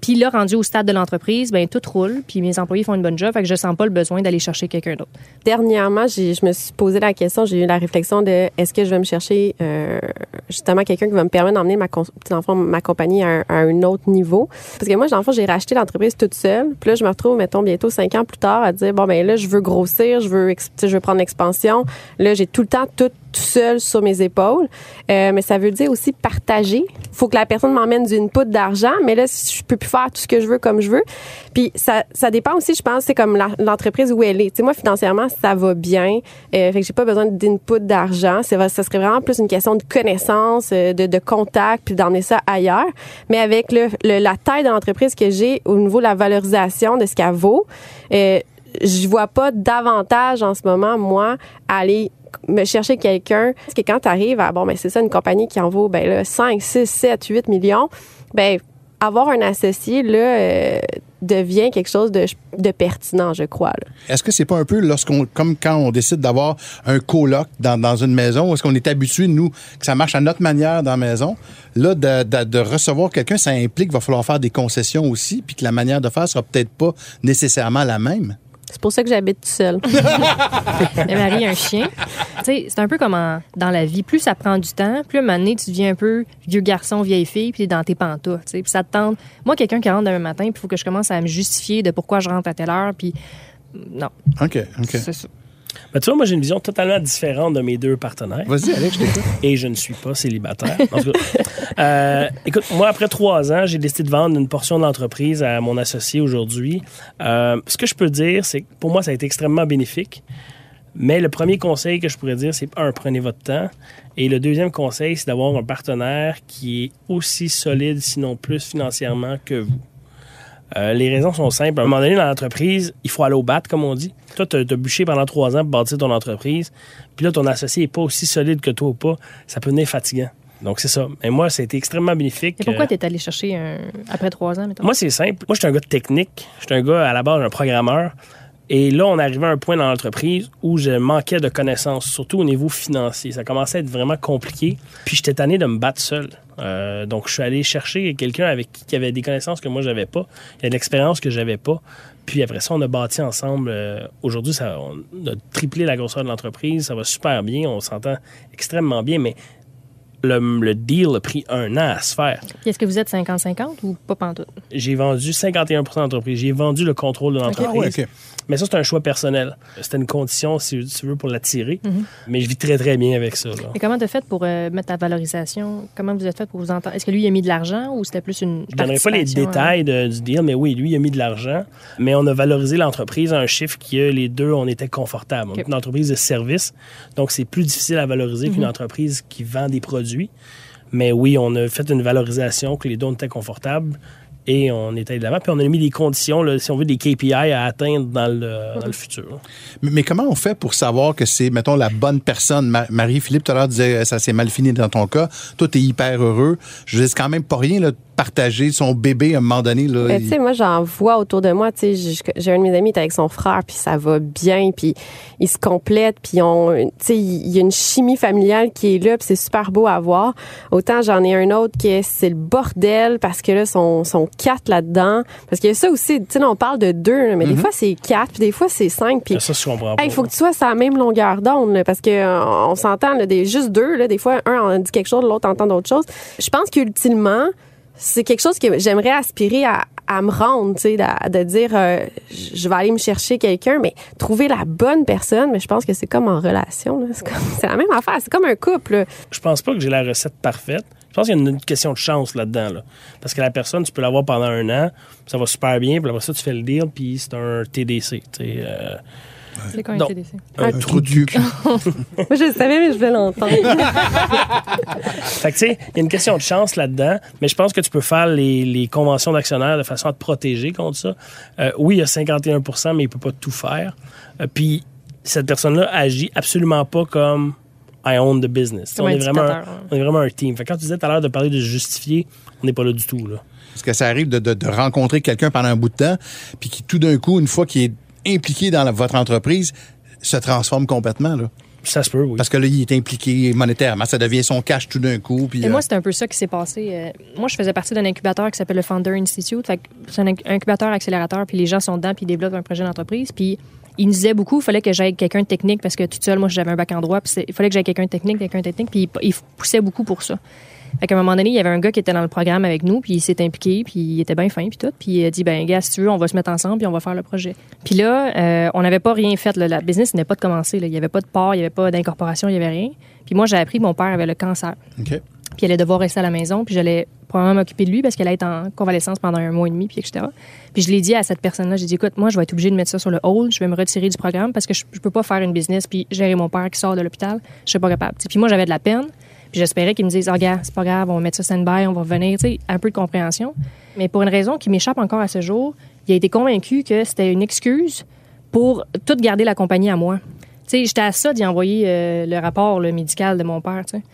Puis là, rendu au stade de l'entreprise, ben tout roule, puis mes employés font une bonne job, fait que je sens pas le besoin d'aller chercher quelqu'un d'autre. Dernièrement, j'ai, je me suis posé la question, j'ai eu la réflexion de est-ce que je vais me chercher euh, justement quelqu'un qui va me permettre d'emmener ma, dans le fond, ma compagnie à un, à un autre niveau. Parce que moi, dans le fond, j'ai racheté l'entreprise toute seule, puis là, je me retrouve, mettons, bientôt cinq ans plus tard à dire bon, ben là, je veux grossir, je veux, je veux prendre l'expansion. Là, j'ai tout le temps tout tout seul sur mes épaules. Euh, mais ça veut dire aussi partager. Faut que la personne m'emmène du input d'argent, mais là, je peux plus faire tout ce que je veux comme je veux. Puis ça, ça dépend aussi, je pense, c'est comme la, l'entreprise où elle est. Tu sais, moi, financièrement, ça va bien. Euh, fait que j'ai pas besoin d'input d'argent. C'est, ça serait vraiment plus une question de connaissance, de, de contact, puis d'emmener ça ailleurs. Mais avec le, le, la taille de l'entreprise que j'ai au niveau de la valorisation de ce qu'elle vaut, euh, je vois pas davantage en ce moment, moi, aller me chercher quelqu'un. Parce que quand tu arrives à, bon, ben c'est ça, une compagnie qui en vaut ben là, cinq, six, sept, huit millions, ben avoir un associé, là, euh, devient quelque chose de, de pertinent, je crois. Là. Est-ce que c'est pas un peu lorsqu'on, comme quand on décide d'avoir un coloc dans, dans une maison, est-ce qu'on est habitué, nous, que ça marche à notre manière dans la maison? Là, de, de, de recevoir quelqu'un, ça implique qu'il va falloir faire des concessions aussi, puis que la manière de faire sera peut-être pas nécessairement la même. C'est pour ça que j'habite tout seul. Mais Marie, un chien. Tu sais, c'est un peu comme en, dans la vie. Plus ça prend du temps, plus à un moment donné, tu deviens un peu vieux garçon, vieille fille, puis t'es dans tes pantoufles. Puis ça te tente. Moi, quelqu'un qui rentre demain matin, puis il faut que je commence à me justifier de pourquoi je rentre à telle heure, puis non. OK, OK. C'est ça. Ben, tu vois, moi, j'ai une vision totalement différente de mes deux partenaires. Vas-y, Alex, je t'écoute. Et je ne suis pas célibataire. En tout cas, euh, écoute, moi, après trois ans, j'ai décidé de vendre une portion de l'entreprise à mon associé aujourd'hui. Euh, ce que je peux dire, c'est que pour moi, ça a été extrêmement bénéfique. Mais le premier conseil que je pourrais dire, c'est, un, prenez votre temps. Et le deuxième conseil, c'est d'avoir un partenaire qui est aussi solide, sinon plus financièrement que vous. Euh, les raisons sont simples. À un moment donné, dans l'entreprise, il faut aller au bat, comme on dit. Toi, t'as, t'as bûché pendant trois ans pour bâtir ton entreprise. Puis là, ton associé n'est pas aussi solide que toi ou pas. Ça peut devenir fatigant. Donc, c'est ça. Mais moi, ça a été extrêmement bénéfique. Et pourquoi t'es allé chercher un... après trois ans, mettons? Moi, c'est simple. Moi, je suis un gars de technique. Je suis un gars, à la base, un programmeur. Et là, on arrivait à un point dans l'entreprise où je manquais de connaissances, surtout au niveau financier. Ça commençait à être vraiment compliqué. Puis j'étais tanné de me battre seul. Euh, donc, je suis allé chercher quelqu'un avec qui, qui avait des connaissances que moi, j'avais pas. Il y a de l'expérience que j'avais pas. Puis après ça, on a bâti ensemble. Euh, aujourd'hui, ça, on a triplé la grosseur de l'entreprise. Ça va super bien. On s'entend extrêmement bien. Mais le, le deal a pris un an à se faire. Puis est-ce que vous êtes cinquante-cinquante ou pas pantoute? J'ai vendu cinquante et un pour cent de l'entreprise. J'ai vendu le contrôle de l'entreprise. Okay. Ah ouais, okay. Mais ça, c'est un choix personnel. C'était une condition, si tu veux, pour l'attirer. Mm-hmm. Mais je vis très, très bien avec ça. Là. Et comment tu as fait pour euh, mettre ta valorisation? Comment vous êtes fait pour vous entendre? Est-ce que lui, il a mis de l'argent ou c'était plus une participation? Je ne donnerai pas les détails hein? de, du deal, mais oui, lui, il a mis de l'argent. Mais on a valorisé l'entreprise à un chiffre qui, les deux, on était confortables. Okay. On est une entreprise de service, donc c'est plus difficile à valoriser mm-hmm. qu'une entreprise qui vend des produits. Mais oui, on a fait une valorisation que les deux, on était confortables. Et on était de l'avant. Puis on a mis des conditions, là, si on veut, des K P I à atteindre dans le, dans le futur. Mais, mais comment on fait pour savoir que c'est, mettons, la bonne personne? Ma- Marie-Philippe, tout à l'heure, disait ça s'est mal fini dans ton cas. Toi, t'es hyper heureux. Je veux dire, c'est quand même pas rien, là, de partager son bébé à un moment donné. Là, ben, il... Tu sais, moi, j'en vois autour de moi. Tu sais, j'ai un de mes amis, il est avec son frère, puis ça va bien, puis ils se complètent, puis on, tu sais, il y a une chimie familiale qui est là, puis c'est super beau à voir. Autant, j'en ai un autre que c'est le bordel, parce que là, son, son quatre là-dedans. Parce qu'il y a ça aussi, tu sais, on parle de deux, mais mm-hmm. des fois, c'est quatre, puis des fois, c'est cinq. Puis ça, je comprends pas. Hey, il faut que tu sois sur la même longueur d'onde, là, parce qu'on on s'entend, là, des, juste deux, là, des fois, un en dit quelque chose, l'autre entend d'autres choses. Je pense qu'ultimement, c'est quelque chose que j'aimerais aspirer à, à me rendre, tu sais, de, de dire euh, je vais aller me chercher quelqu'un, mais trouver la bonne personne, mais je pense que c'est comme en relation, là. C'est, comme, c'est la même affaire, c'est comme un couple. Là. Je pense pas que j'ai la recette parfaite. Je pense qu'il y a une question de chance là-dedans. Là. Parce que la personne, tu peux l'avoir pendant un an, ça va super bien, puis après ça, tu fais le deal, puis c'est un T D C. Tu sais, euh... C'est quoi un non. T D C? Un, un trou de cul. Moi, je le savais, mais je voulais l'entendre. Fait que, tu sais, il y a une question de chance là-dedans, mais je pense que tu peux faire les, les conventions d'actionnaires de façon à te protéger contre ça. Euh, oui, il y a cinquante et un pour cent, mais il ne peut pas tout faire. Euh, puis, cette personne-là agit absolument pas comme I own the business. On est, vraiment un, on est vraiment un team. Fait que quand tu disais tout à l'heure de parler de justifier, on n'est pas là du tout. Là. Parce que ça arrive de, de, de rencontrer quelqu'un pendant un bout de temps, puis qui, tout d'un coup, une fois qu'il est impliqué dans la, votre entreprise, se transforme complètement, là. Ça se peut, oui. Parce que là, il est impliqué monétairement. Ça devient son cash tout d'un coup. Puis, Et euh... moi, c'est un peu ça qui s'est passé. Euh, moi, je faisais partie d'un incubateur qui s'appelle le Founder Institute. Fait que c'est un incubateur accélérateur, puis les gens sont dedans, puis ils développent un projet d'entreprise. Puis il nous disait beaucoup, il fallait que j'aille quelqu'un de technique, parce que toute seule, moi, j'avais un bac en droit, puis il fallait que j'aille quelqu'un de technique, quelqu'un de technique, puis il poussait beaucoup pour ça. Fait qu'à un moment donné, il y avait un gars qui était dans le programme avec nous, puis il s'est impliqué, puis il était bien fin, puis tout, puis il a dit, ben gars, si tu veux, on va se mettre ensemble, puis on va faire le projet. Puis là, euh, on n'avait pas rien fait, là. La business n'avait pas de commencer, là. Il n'y avait pas de part, il n'y avait pas d'incorporation, il n'y avait rien. Puis moi, j'ai appris que mon père avait le cancer. OK. Puis elle allait devoir rester à la maison, puis j'allais probablement m'occuper de lui parce qu'elle allait être en convalescence pendant un mois et demi, puis et cetera. Puis je l'ai dit à cette personne-là, j'ai dit, écoute, moi, je vais être obligée de mettre ça sur le hold, je vais me retirer du programme parce que je, je peux pas faire une business puis gérer mon père qui sort de l'hôpital, je serais pas capable. T'sais, puis moi, j'avais de la peine, puis j'espérais qu'ils me disent, oh, regarde, c'est pas grave, on va mettre ça stand-by, on va revenir, tu sais, un peu de compréhension. Mais pour une raison qui m'échappe encore à ce jour, il a été convaincu que c'était une excuse pour tout garder la compagnie à moi. Tu sais, j'étais à ça d'y envoyer euh, le rapport le médical de mon père, tu sais.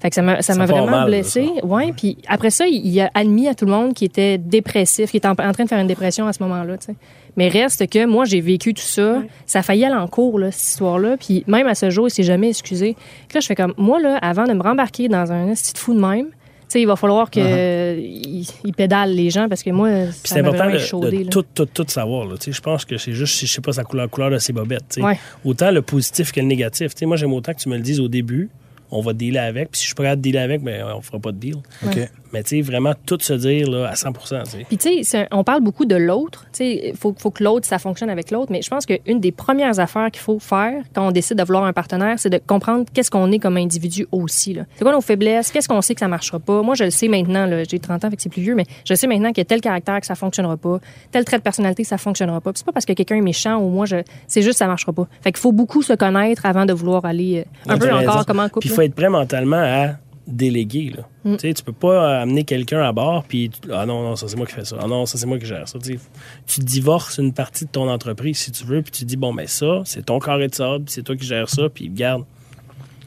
Fait que ça m'a, ça m'a vraiment blessée. Ouais, puis après ça, il, il a admis à tout le monde qu'il était dépressif, qu'il était en, en train de faire une dépression à ce moment-là, tu sais. Mais reste que moi, j'ai vécu tout ça. Ouais. Ça a failli aller en cours, là, cette histoire-là. Puis même à ce jour, il s'est jamais excusé. Puis là, je fais comme, moi, là, avant de me rembarquer dans un petit fou de même, tu sais, il va falloir qu'il uh-huh. il pédale les gens parce que moi, pis ça c'est m'a vraiment échaudé. C'est important de tout, tout, tout savoir. Je pense que c'est juste, je sais pas, sa couleur, couleur de ses bobettes. Ouais. Autant le positif que le négatif. T'sais, moi, j'aime autant que tu me le dises au début. On va dealer avec. Puis si je suis prêt à dealer avec, ben, on fera pas de deal. Okay. Mais tu sais, vraiment, tout se dire là, à cent pour cent. T'sais. Puis tu sais, on parle beaucoup de l'autre. Il faut, faut que l'autre, ça fonctionne avec l'autre. Mais je pense qu'une des premières affaires qu'il faut faire quand on décide de vouloir un partenaire, c'est de comprendre qu'est-ce qu'on est comme individu aussi. Là. C'est quoi nos faiblesses? Qu'est-ce qu'on sait que ça marchera pas? Moi, je le sais maintenant. Là, j'ai trente ans, fait que c'est plus vieux, mais je sais maintenant qu'il y a tel caractère que ça fonctionnera pas, tel trait de personnalité que ça fonctionnera pas. Puis c'est pas parce que quelqu'un est méchant ou moi, je... c'est juste que ça marchera pas. Fait qu'il faut beaucoup se connaître avant de vouloir aller un peu encore comment couple. Faut être prêt mentalement à déléguer. Là. Mm. Tu sais, tu peux pas amener quelqu'un à bord puis tu... ah non, non, ça c'est moi qui fais ça. Ah non, ça c'est moi qui gère ça. T'sais, tu divorces une partie de ton entreprise si tu veux puis tu dis bon, ben ça, c'est ton carré de sable, c'est toi qui gères ça puis regarde,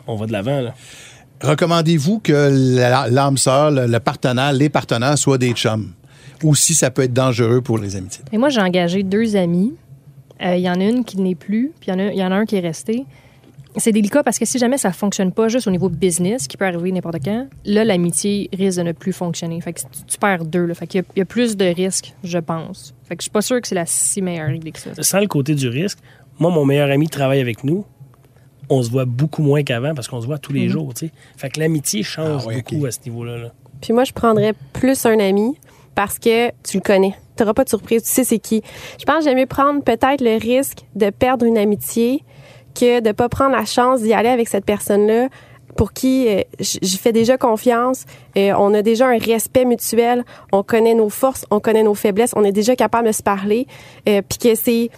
on va de l'avant. Là. Recommandez-vous que l'âme sœur, le partenaire, les partenaires soient des chums ou si ça peut être dangereux pour les amitiés? Et moi, j'ai engagé deux amies. Il euh, y en a une qui n'est plus puis il y, y en a un qui est resté. C'est délicat parce que si jamais ça fonctionne pas juste au niveau business, qui peut arriver n'importe quand, là, l'amitié risque de ne plus fonctionner. Fait que tu, tu perds deux. Là. Fait qu'il y a, il y a plus de risques, je pense. Fait que je suis pas sûr que c'est la si meilleure idée que ça. Sans le côté du risque, moi, mon meilleur ami travaille avec nous. On se voit beaucoup moins qu'avant parce qu'on se voit tous les mm-hmm. jours. T'sais. Fait que l'amitié change ah, ouais, beaucoup okay. à ce niveau-là. Là. Puis moi, je prendrais plus un ami parce que tu le connais. Tu n'auras pas de surprise. Tu sais c'est qui. Je pense que j'aime mieux prendre peut-être le risque de perdre une amitié que de pas prendre la chance d'y aller avec cette personne-là pour qui euh, j'y fais déjà confiance, euh, on a déjà un respect mutuel, on connaît nos forces, on connaît nos faiblesses, on est déjà capable de se parler, euh, puis que c'est,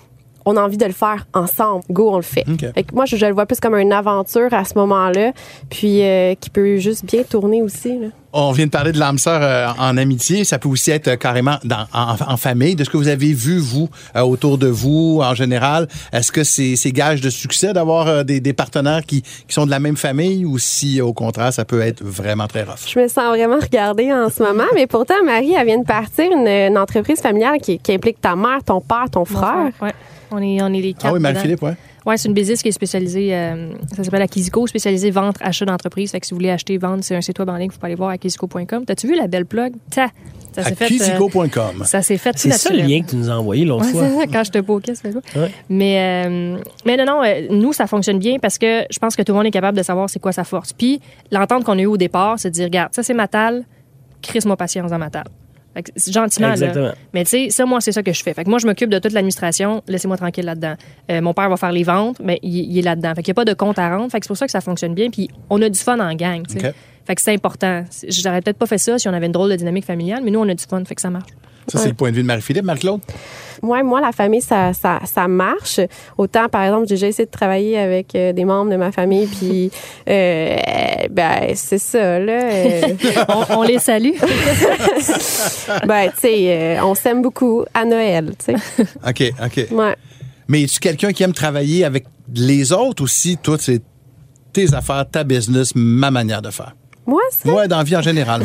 on a envie de le faire ensemble, go, on le fait. Okay. Fait que moi, je, je le vois plus comme une aventure à ce moment-là, puis euh, qui peut juste bien tourner aussi, là. On vient de parler de l'âme sœur euh, en amitié. Ça peut aussi être euh, carrément dans, en, en famille. De ce que vous avez vu, vous, euh, autour de vous, en général, est-ce que c'est, c'est gage de succès d'avoir euh, des, des partenaires qui, qui sont de la même famille ou si, au contraire, ça peut être vraiment très rough? Je me sens vraiment regardée en ce moment, mais pourtant, Marie, elle vient de partir une, une entreprise familiale qui, qui implique ta mère, ton père, ton frère. Ouais, ouais. On est, on est les quatre. Ah oui, Marie-Philippe, oui. Oui, c'est une business qui est spécialisée, euh, ça s'appelle la Kiziko, spécialisée vente, achat d'entreprise. Fait que si vous voulez acheter, vendre, c'est un site web en ligne, vous pouvez aller voir à kiziko point com. T'as-tu vu la belle plug? Ça, ça s'est fait. kiziko point com. Euh, ça s'est fait. C'est ça le lien que tu nous as envoyé l'autre ouais, fois. C'est ça, quand je te poquais, c'est ça. Ouais. Mais, euh, mais non, non, euh, nous, ça fonctionne bien parce que je pense que tout le monde est capable de savoir c'est quoi sa force. Puis, l'entente qu'on a eue au départ, c'est de dire, regarde, ça c'est ma table, crisse-moi patience dans ma table. Fait que gentiment, exactement. Là. Mais tu sais, ça, moi, c'est ça que je fais. Fait que moi, je m'occupe de toute l'administration. Laissez-moi tranquille là-dedans. Euh, mon père va faire les ventes, mais il, il est là-dedans. Fait qu'il n'y a pas de compte à rendre. Fait que c'est pour ça que ça fonctionne bien. Puis on a du fun en gang. Okay. Fait que c'est important. J'aurais peut-être pas fait ça si on avait une drôle de dynamique familiale, mais nous, on a du fun. Fait que ça marche. Ça, c'est ouais. le point de vue de Marie-Philippe. Marie-Claude? Ouais, moi, la famille, ça, ça, ça marche. Autant, par exemple, j'ai déjà essayé de travailler avec euh, des membres de ma famille, puis, euh, ben, c'est ça, là. Euh... on, on les salue. ben, tu sais, euh, on s'aime beaucoup à Noël, tu sais. OK, OK. Ouais. Mais es-tu quelqu'un qui aime travailler avec les autres aussi? Toi, c'est tes affaires, ta business, ma manière de faire. Moi, c'est... Ouais, dans la vie en général.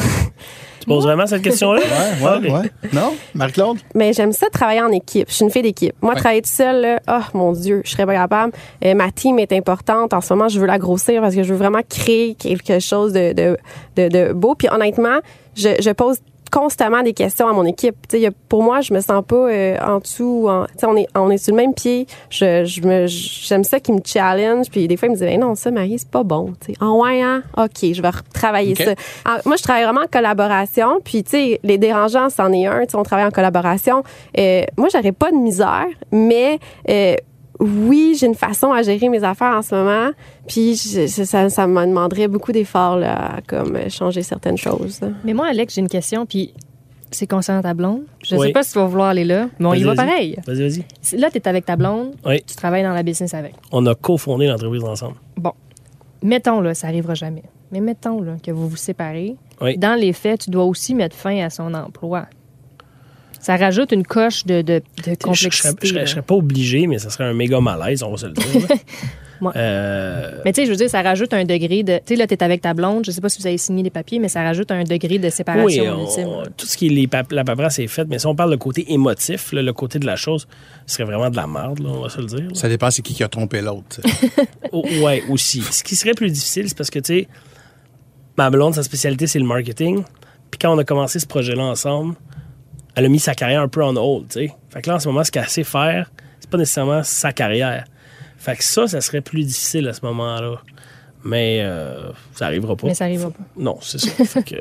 Tu poses vraiment cette question-là? Oui, oui, oui. Non? Marie-Claude? Mais j'aime ça travailler en équipe. Je suis une fille d'équipe. Moi, ouais. travailler toute seule, là, oh mon Dieu, je serais pas capable. Euh, ma team est importante. En ce moment, je veux la grossir parce que je veux vraiment créer quelque chose de, de, de, de beau. Puis honnêtement, je, je pose constamment des questions à mon équipe. Tu sais, pour moi, je me sens pas euh, en dessous. En, tu sais, on est, on est sur le même pied. Je, je me, j'aime ça qu'ils me challenge. Puis des fois, ils me disent, ben non, ça, Marie, c'est pas bon. Tu sais, ah ouais, hein? OK, je vais retravailler okay. ça. Alors, moi, je travaille vraiment en collaboration. Puis, tu sais, les dérangeants, c'en est un. Tu sais, on travaille en collaboration. Euh, moi, j'aurais pas de misère, mais euh, oui, j'ai une façon à gérer mes affaires en ce moment, puis je, ça, ça me demanderait beaucoup d'efforts là, à comme, changer certaines choses. Mais moi, Alex, j'ai une question, puis c'est concernant ta blonde. Je ne oui. sais pas si tu vas vouloir aller là, mais on vas-y, y va vas-y. pareil. Vas-y, vas-y. Là, tu es avec ta blonde, oui. tu travailles dans la business avec. On a cofondé l'entreprise ensemble. Bon. Mettons, là, ça n'arrivera jamais, mais mettons là, que vous vous séparez. Oui. Dans les faits, tu dois aussi mettre fin à son emploi. Ça rajoute une coche de, de, de complexité. Je ne serais pas obligé, mais ça serait un méga malaise, on va se le dire. ouais. euh... Mais tu sais, je veux dire, ça rajoute un degré de... Tu sais, là, tu es avec ta blonde, je ne sais pas si vous avez signé les papiers, mais ça rajoute un degré de séparation. Oui, on, ultime. On, tout ce qui est les pap- la paperasse est faite, mais si on parle du côté émotif, là, le côté de la chose, ce serait vraiment de la merde, là, on va se le dire. Là. Ça dépend c'est qui qui a trompé l'autre. oh, oui, aussi. Ce qui serait plus difficile, c'est parce que, tu sais, ma blonde, sa spécialité, c'est le marketing. Puis quand on a commencé ce projet-là ensemble... Elle a mis sa carrière un peu en hold, tu sais. Fait que là, en ce moment, ce qu'elle sait faire, c'est pas nécessairement sa carrière. Fait que ça, ça serait plus difficile à ce moment-là. Mais euh, ça arrivera pas. Mais ça arrivera pas. Non, c'est ça. Fait que...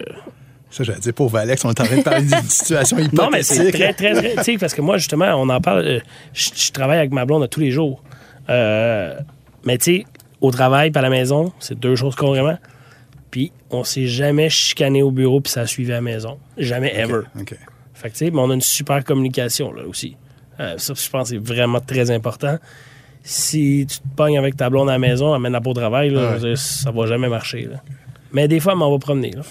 Ça, j'allais dire, pauvre Alex, on est en train de parler d'une situation hypothétique. Non, mais c'est très, très, très... Tu sais, parce que moi, justement, on en parle... Euh, je, je travaille avec ma blonde à tous les jours. Euh, mais tu sais, au travail puis à la maison, c'est deux choses carrément. Puis on s'est jamais chicané au bureau puis ça suivait à la maison. Jamais, okay, ever. OK. Fait que, tu sais, mais on a une super communication, là, aussi. Euh, ça, je pense, c'est vraiment très important. Si tu te pognes avec ta blonde à la maison, elle mène à pas au travail, là, ouais. dire, ça va jamais marcher, là. Mais des fois, elle m'en va promener, là.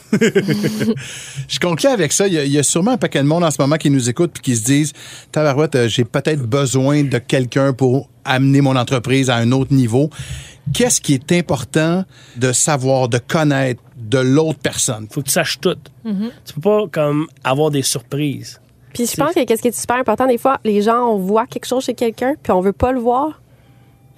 Je conclue avec ça. Il y, a, il y a sûrement un paquet de monde en ce moment qui nous écoute puis qui se disent « Tabarouette, j'ai peut-être besoin de quelqu'un pour amener mon entreprise à un autre niveau. » Qu'est-ce qui est important de savoir, de connaître de l'autre personne? Faut que tu saches tout. Mm-hmm. Tu peux pas comme avoir des surprises. Puis je pense que qu'est-ce qui est super important, des fois, les gens, on voit quelque chose chez quelqu'un puis on veut pas le voir.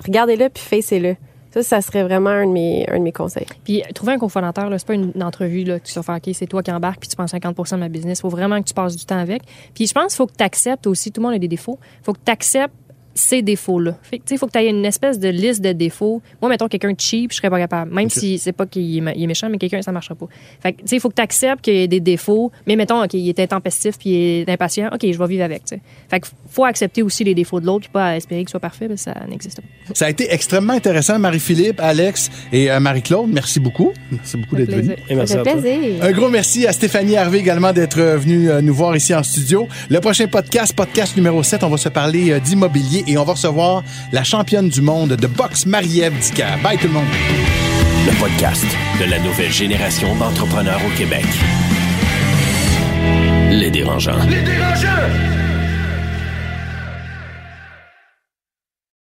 Regardez-le puis facez-le. Ça, ça serait vraiment un de mes, un de mes conseils. Puis trouver un cofondateur, là, c'est pas une, une entrevue là, que tu vas faire « OK, c'est toi qui embarques puis tu prends cinquante pour cent de ma business. » Faut vraiment que tu passes du temps avec. Puis je pense qu'il faut que tu acceptes aussi, tout le monde a des défauts, faut que tu acceptes ces défauts-là. Il faut que tu aies une espèce de liste de défauts. Moi, mettons, quelqu'un de cheap, je serais pas capable. Même okay. si c'est pas qu'il est méchant, mais quelqu'un, ça marchera pas. Fait que, tu sais, il faut que tu acceptes qu'il y ait des défauts, mais mettons, OK, il est intempestif puis il est impatient. OK, je vais vivre avec. T'sais. Fait que faut accepter aussi les défauts de l'autre puis pas espérer qu'il soit parfait, mais ça n'existe pas. Ça a été extrêmement intéressant, Marie-Philippe, Alex et euh, Marie-Claude. Merci beaucoup. Merci beaucoup d'être venus. Ça fait plaisir. Un gros merci à Stéphanie Harvey également d'être venue nous voir ici en studio. Le prochain podcast, podcast numéro sept, on va se parler euh, d'immobilier. Et on va recevoir la championne du monde de boxe, Marie-Ève Dika. Bye tout le monde. Le podcast de la nouvelle génération d'entrepreneurs au Québec. Les Dérangeants. Les Dérangeants!